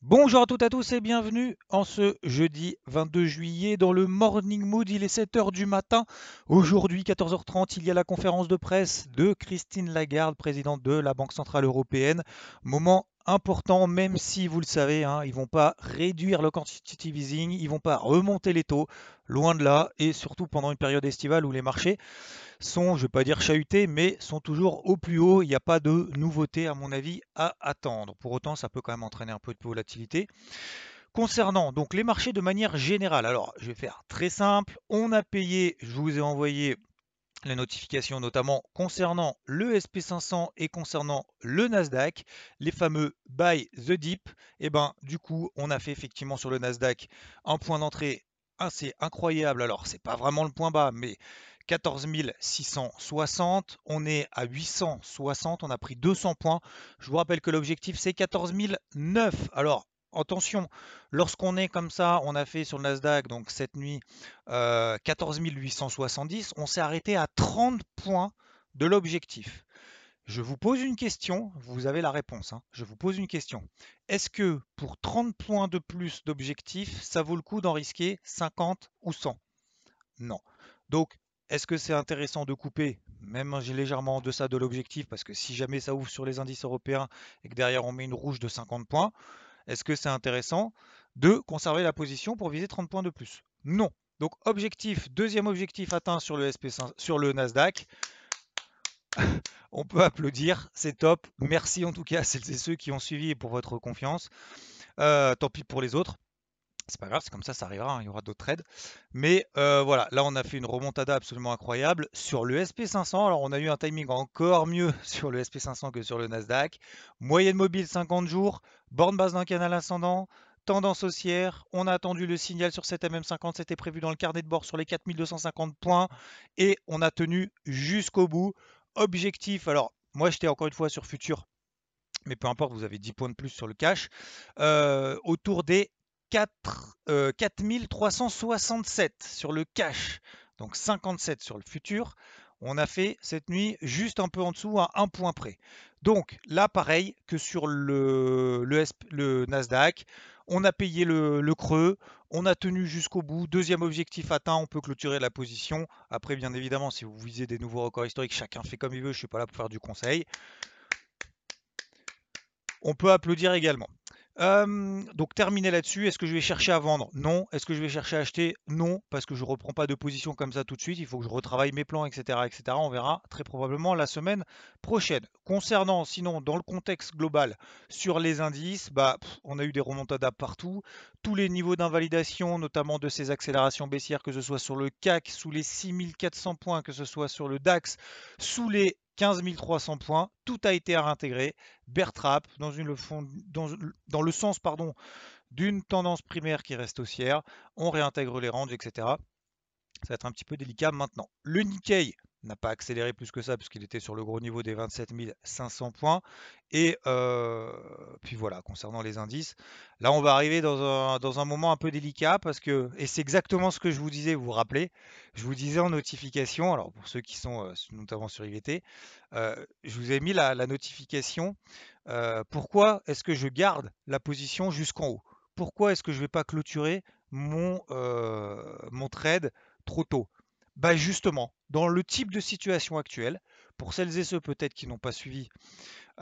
Bonjour à toutes et à tous et bienvenue en ce jeudi 22 juillet dans le Morning Mood. Il est 7h du matin. Aujourd'hui, 14h30, il y a la conférence de presse de Christine Lagarde, présidente de la Banque centrale européenne. Moment important, même si vous le savez, ils ne vont pas réduire le quantitative easing, ils ne vont pas remonter les taux, loin de là, et surtout pendant une période estivale où les marchés sont, je ne vais pas dire chahutés, mais sont toujours au plus haut. Il n'y a pas de nouveauté, à mon avis, à attendre. Pour autant, ça peut quand même entraîner un peu de volatilité. Concernant donc les marchés de manière générale, alors je vais faire très simple. On a payé, je vous ai envoyé la notification notamment concernant le SP500 et concernant le Nasdaq, les fameux buy the dip. Et ben du coup, on a fait effectivement sur le Nasdaq un point d'entrée assez incroyable. Alors, c'est pas vraiment le point bas, mais 14 660, on est à 860, on a pris 200 points. Je vous rappelle que l'objectif c'est 14 009. Alors, attention, lorsqu'on est comme ça, on a fait sur le Nasdaq, donc cette nuit, 14 870, on s'est arrêté à 30 points de l'objectif. Je vous pose une question, vous avez la réponse, je vous pose une question. Est-ce que pour 30 points de plus d'objectif, ça vaut le coup d'en risquer 50 ou 100 ? Non. Donc, est-ce que c'est intéressant de couper ? Même légèrement en deçà de l'objectif, parce que si jamais ça ouvre sur les indices européens et que derrière on met une rouge de 50 points, est-ce que c'est intéressant de conserver la position pour viser 30 points de plus ? Non. Donc objectif, deuxième objectif atteint sur le SP500, sur le Nasdaq. On peut applaudir, c'est top. Merci en tout cas à celles et ceux qui ont suivi et pour votre confiance. Tant pis pour les autres. C'est pas grave, c'est comme ça, ça arrivera, il y aura d'autres trades. Mais voilà, là on a fait une remontada absolument incroyable sur le SP500. Alors on a eu un timing encore mieux sur le SP500 que sur le Nasdaq. Moyenne mobile 50 jours, borne basse d'un canal ascendant, tendance haussière. On a attendu le signal sur cette MM50, c'était prévu dans le carnet de bord sur les 4250 points. Et on a tenu jusqu'au bout. Objectif, alors moi j'étais encore une fois sur futur, mais peu importe, vous avez 10 points de plus sur le cash. Autour des 4367 sur le cash, donc 57 sur le futur. On a fait cette nuit juste un peu en dessous à 1 point près. Donc là, pareil que sur le Nasdaq, on a payé le creux, on a tenu jusqu'au bout. Deuxième objectif atteint, on peut clôturer la position. Après, bien évidemment, si vous visez des nouveaux records historiques, chacun fait comme il veut, je ne suis pas là pour faire du conseil. On peut applaudir également. Donc terminer là-dessus, est-ce que je vais chercher à vendre ? Non. Est-ce que je vais chercher à acheter ? Non, parce que je ne reprends pas de position comme ça tout de suite, il faut que je retravaille mes plans, etc., etc. On verra très probablement la semaine prochaine. Concernant, sinon, dans le contexte global, sur les indices, on a eu des remontadas partout, tous les niveaux d'invalidation, notamment de ces accélérations baissières, que ce soit sur le CAC, sous les 6400 points, que ce soit sur le DAX, sous les 15 300 points, tout a été réintégré. Bear trap dans le sens d'une tendance primaire qui reste haussière. On réintègre les ranges, etc. Ça va être un petit peu délicat maintenant. Le Nikkei n'a pas accéléré plus que ça puisqu'il était sur le gros niveau des 27 500 points. Et puis voilà, concernant les indices, là on va arriver dans un moment un peu délicat parce que, et c'est exactement ce que je vous disais, vous vous rappelez, je vous disais en notification, alors pour ceux qui sont notamment sur IVT, je vous ai mis la notification, pourquoi est-ce que je garde la position jusqu'en haut ? Pourquoi est-ce que je ne vais pas clôturer mon trade trop tôt ? Justement, dans le type de situation actuelle, pour celles et ceux peut-être qui n'ont pas suivi,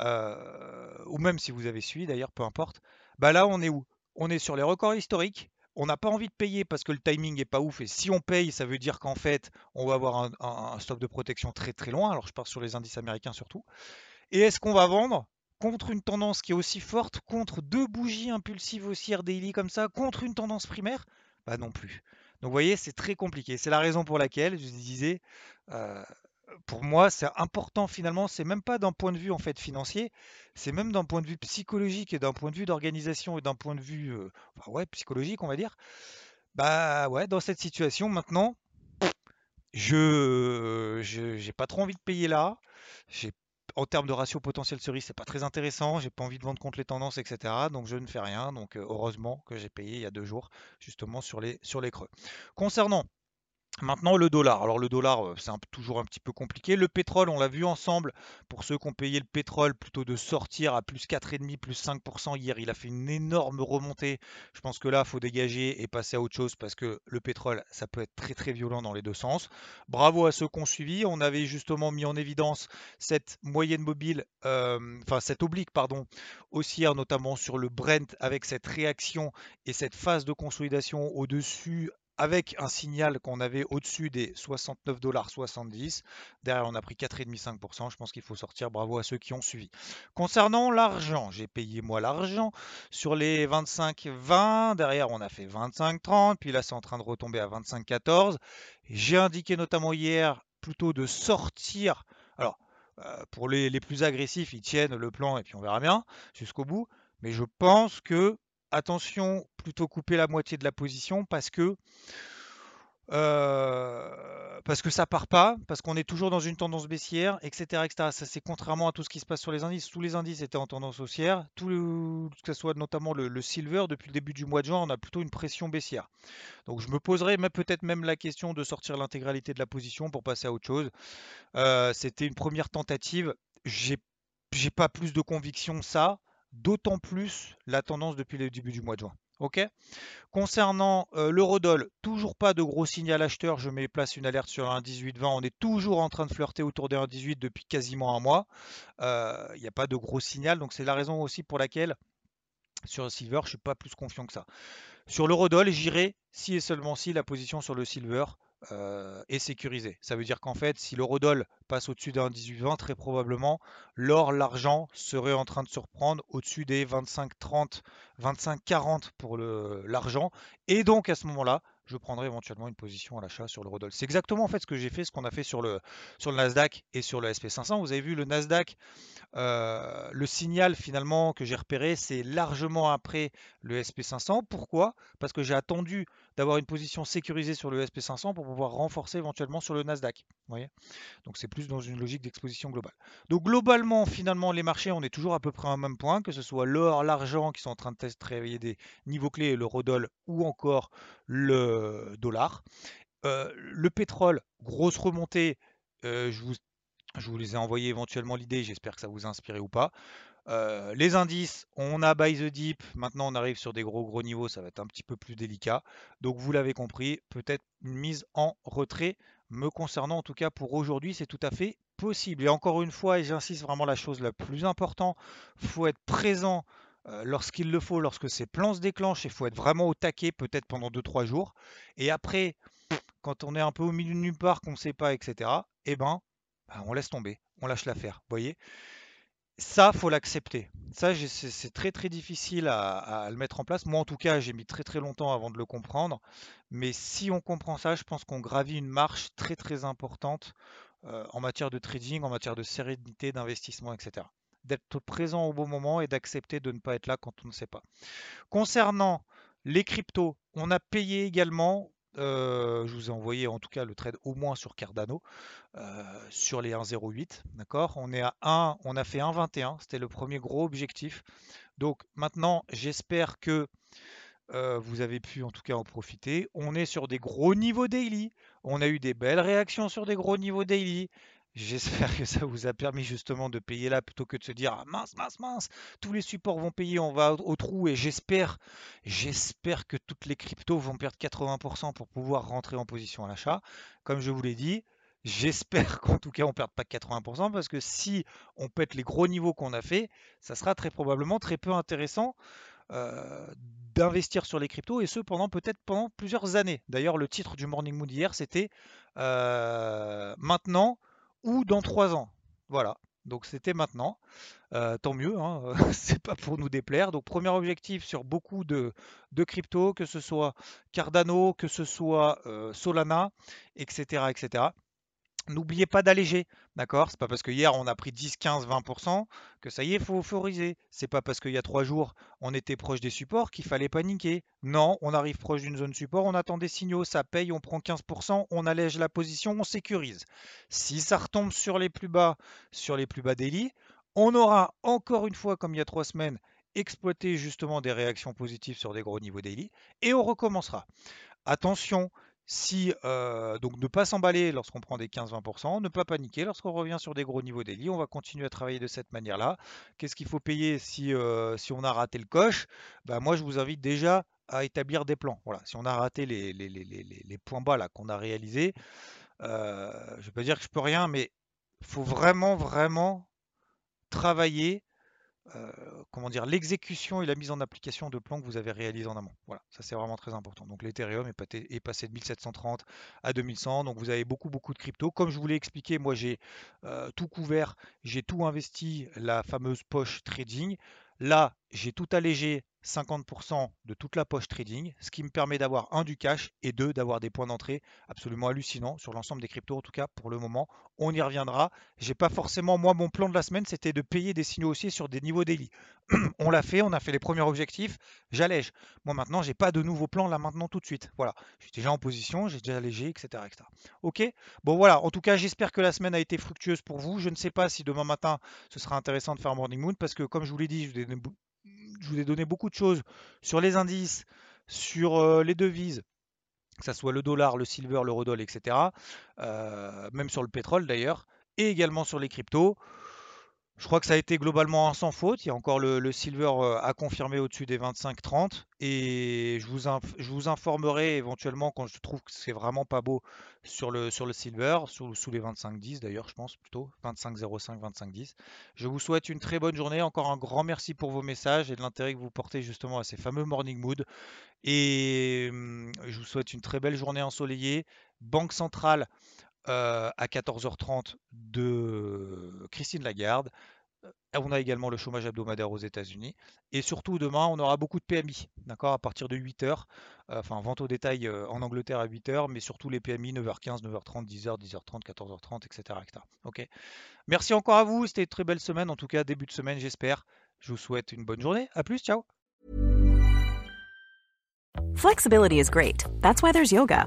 ou même si vous avez suivi d'ailleurs, peu importe, là on est où ? On est sur les records historiques, on n'a pas envie de payer parce que le timing n'est pas ouf, et si on paye, ça veut dire qu'en fait, on va avoir un stop de protection très très loin, alors je pars sur les indices américains surtout, et est-ce qu'on va vendre ? Contre une tendance qui est aussi forte, contre deux bougies impulsives haussières daily comme ça, contre une tendance primaire ? Non plus. Donc vous voyez, c'est très compliqué. C'est la raison pour laquelle, je vous disais, pour moi, c'est important finalement, c'est même pas d'un point de vue en fait financier, c'est même d'un point de vue psychologique et d'un point de vue d'organisation et d'un point de vue psychologique, on va dire. Bah ouais, dans cette situation maintenant, j'ai pas trop envie de payer là. En termes de ratio potentiel cerise, c'est pas très intéressant. J'ai pas envie de vendre contre les tendances, etc. Donc je ne fais rien. Donc heureusement que j'ai payé il y a 2 jours justement sur les creux. Concernant maintenant le dollar. Alors le dollar, c'est toujours un petit peu compliqué. Le pétrole, on l'a vu ensemble. Pour ceux qui ont payé le pétrole, plutôt de sortir à plus 4,5, plus 5% hier. Il a fait une énorme remontée. Je pense que là, il faut dégager et passer à autre chose parce que le pétrole, ça peut être très très violent dans les deux sens. Bravo à ceux qui ont suivi. On avait justement mis en évidence cette moyenne mobile, cette oblique, pardon, haussière, notamment sur le Brent, avec cette réaction et cette phase de consolidation au-dessus, avec un signal qu'on avait au-dessus des 69,70$. Derrière, on a pris 4,5-5%. Je pense qu'il faut sortir. Bravo à ceux qui ont suivi. Concernant l'argent, j'ai payé moi l'argent sur les 25,20. Derrière, on a fait 25,30. Puis là, c'est en train de retomber à 25,14. J'ai indiqué notamment hier plutôt de sortir. Alors, pour les plus agressifs, ils tiennent le plan et puis on verra bien jusqu'au bout. Mais je pense que, attention, plutôt couper la moitié de la position parce que ça part pas, parce qu'on est toujours dans une tendance baissière, etc. Ça, c'est contrairement à tout ce qui se passe sur les indices. Tous les indices étaient en tendance haussière, que ce soit notamment le silver, depuis le début du mois de juin, on a plutôt une pression baissière. Donc je me poserai peut-être même la question de sortir l'intégralité de la position pour passer à autre chose. C'était une première tentative. J'ai pas plus de conviction ça. D'autant plus la tendance depuis le début du mois de juin. Okay. Concernant l'eurodoll, toujours pas de gros signal acheteur. Je mets place une alerte sur un 18,20. On est toujours en train de flirter autour des 1,18 depuis quasiment un mois. Il n'y a pas de gros signal. Donc c'est la raison aussi pour laquelle sur le silver, je ne suis pas plus confiant que ça. Sur l'eurodoll, j'irai si et seulement si la position sur le silver est sécurisée. Ça veut dire qu'en fait, si l'eurodoll passe au-dessus d'un 18,20, très probablement, l'or, l'argent serait en train de se reprendre au-dessus des 25,30, 25,40 pour l'argent. Et donc, à ce moment-là, je prendrai éventuellement une position à l'achat sur l'eurodoll. C'est exactement en fait ce que j'ai fait, ce qu'on a fait sur le Nasdaq et sur le SP500. Vous avez vu le Nasdaq, le signal finalement que j'ai repéré, c'est largement après le SP500. Pourquoi ? Parce que j'ai attendu d'avoir une position sécurisée sur le SP500 pour pouvoir renforcer éventuellement sur le Nasdaq. Vous voyez ? Donc c'est plus dans une logique d'exposition globale. Donc globalement, finalement, les marchés, on est toujours à peu près au même point, que ce soit l'or, l'argent qui sont en train de travailler des niveaux clés, et l'eurodoll ou encore le dollar. Le pétrole, grosse remontée, je vous les ai envoyé éventuellement l'idée, j'espère que ça vous a inspiré ou pas. Les indices, on a buy the dip, maintenant on arrive sur des gros niveaux, ça va être un petit peu plus délicat. Donc vous l'avez compris, peut-être une mise en retrait, me concernant en tout cas pour aujourd'hui, c'est tout à fait possible. Et encore une fois, et j'insiste vraiment, la chose la plus importante, faut être présent lorsqu'il le faut, lorsque ces plans se déclenchent, il faut être vraiment au taquet, peut-être pendant 2-3 jours. Et après, quand on est un peu au milieu de nulle part, qu'on ne sait pas, etc., eh ben, on laisse tomber, on lâche l'affaire, vous voyez. Ça, faut l'accepter. Ça, c'est très très difficile à le mettre en place. Moi, en tout cas, j'ai mis très très longtemps avant de le comprendre. Mais si on comprend ça, je pense qu'on gravit une marche très très importante en matière de trading, en matière de sérénité, d'investissement, etc. D'être présent au bon moment et d'accepter de ne pas être là quand on ne sait pas. Concernant les cryptos, on a payé également, je vous ai envoyé en tout cas le trade au moins sur Cardano, sur les 1,08, d'accord. On est à 1, on a fait 1,21, c'était le premier gros objectif. Donc maintenant, j'espère que vous avez pu en tout cas en profiter. On est sur des gros niveaux daily, on a eu des belles réactions sur des gros niveaux daily. J'espère que ça vous a permis justement de payer là plutôt que de se dire ah, mince, tous les supports vont payer, on va au trou, et j'espère que toutes les cryptos vont perdre 80% pour pouvoir rentrer en position à l'achat. Comme je vous l'ai dit, j'espère qu'en tout cas on ne perde pas 80% parce que si on pète les gros niveaux qu'on a fait, ça sera très probablement très peu intéressant d'investir sur les cryptos, et ce pendant plusieurs années. D'ailleurs, le titre du Morning Mood hier, c'était maintenant ou dans 3 ans. Voilà, donc c'était maintenant, tant mieux, hein. C'est pas pour nous déplaire. Donc premier objectif sur beaucoup de cryptos, que ce soit Cardano, que ce soit Solana, etc. N'oubliez pas d'alléger, d'accord? C'est pas parce que hier on a pris 10, 15, 20% que ça y est, il faut euphoriser. C'est pas parce qu'il y a 3 jours on était proche des supports qu'il fallait paniquer. Non, on arrive proche d'une zone support, on attend des signaux, ça paye, on prend 15%, on allège la position, on sécurise. Si ça retombe sur les plus bas daily, on aura encore une fois, comme il y a 3 semaines, exploité justement des réactions positives sur des gros niveaux daily et on recommencera. Attention! Donc ne pas s'emballer lorsqu'on prend des 15-20%, ne pas paniquer lorsqu'on revient sur des gros niveaux daily, on va continuer à travailler de cette manière-là. Qu'est-ce qu'il faut payer si on a raté le coche? Bah moi je vous invite déjà à établir des plans. Voilà, si on a raté les points bas là qu'on a réalisés, je ne vais pas dire que je peux rien, mais il faut vraiment travailler. Comment dire, l'exécution et la mise en application de plans que vous avez réalisés en amont. Voilà, ça c'est vraiment très important. Donc l'Ethereum est passé de 1730 à 2100, donc vous avez beaucoup de crypto. Comme je vous l'ai expliqué, moi j'ai tout couvert, j'ai tout investi, la fameuse poche trading. Là, j'ai tout allégé, 50% de toute la poche trading, ce qui me permet d'avoir un du cash et deux d'avoir des points d'entrée absolument hallucinants sur l'ensemble des cryptos, en tout cas pour le moment. On y reviendra. J'ai pas forcément, moi mon plan de la semaine c'était de payer des signaux haussiers sur des niveaux daily. On l'a fait, on a fait les premiers objectifs, j'allège. Moi maintenant j'ai pas de nouveau plan là maintenant tout de suite. Voilà, je suis déjà en position, j'ai déjà allégé, etc. Ok, bon voilà, en tout cas j'espère que la semaine a été fructueuse pour vous. Je ne sais pas si demain matin ce sera intéressant de faire Morning Moon parce que comme je vous l'ai dit, je vous ai donné beaucoup de choses sur les indices, sur les devises, que ce soit le dollar, le silver, l'eurodoll, etc. Même sur le pétrole d'ailleurs, et également sur les cryptos. Je crois que ça a été globalement sans faute. Il y a encore le silver à confirmer au-dessus des 25-30. Et je vous informerai éventuellement quand je trouve que c'est vraiment pas beau sur le silver, sous les 25-10 d'ailleurs, je pense plutôt. 25-05, 25-10. Je vous souhaite une très bonne journée. Encore un grand merci pour vos messages et de l'intérêt que vous portez justement à ces fameux morning mood. Et je vous souhaite une très belle journée ensoleillée. Banque centrale. À 14h30 de Christine Lagarde. On a également le chômage hebdomadaire aux États-Unis. Et surtout, demain, on aura beaucoup de PMI, d'accord, à partir de 8h. Enfin, vente au détail en Angleterre à 8h, mais surtout les PMI 9h15, 9h30, 10h, 10h30, 14h30, etc. Okay. Merci encore à vous. C'était une très belle semaine, en tout cas, début de semaine, j'espère. Je vous souhaite une bonne journée. À plus, ciao. Flexibility is great. That's why there's yoga.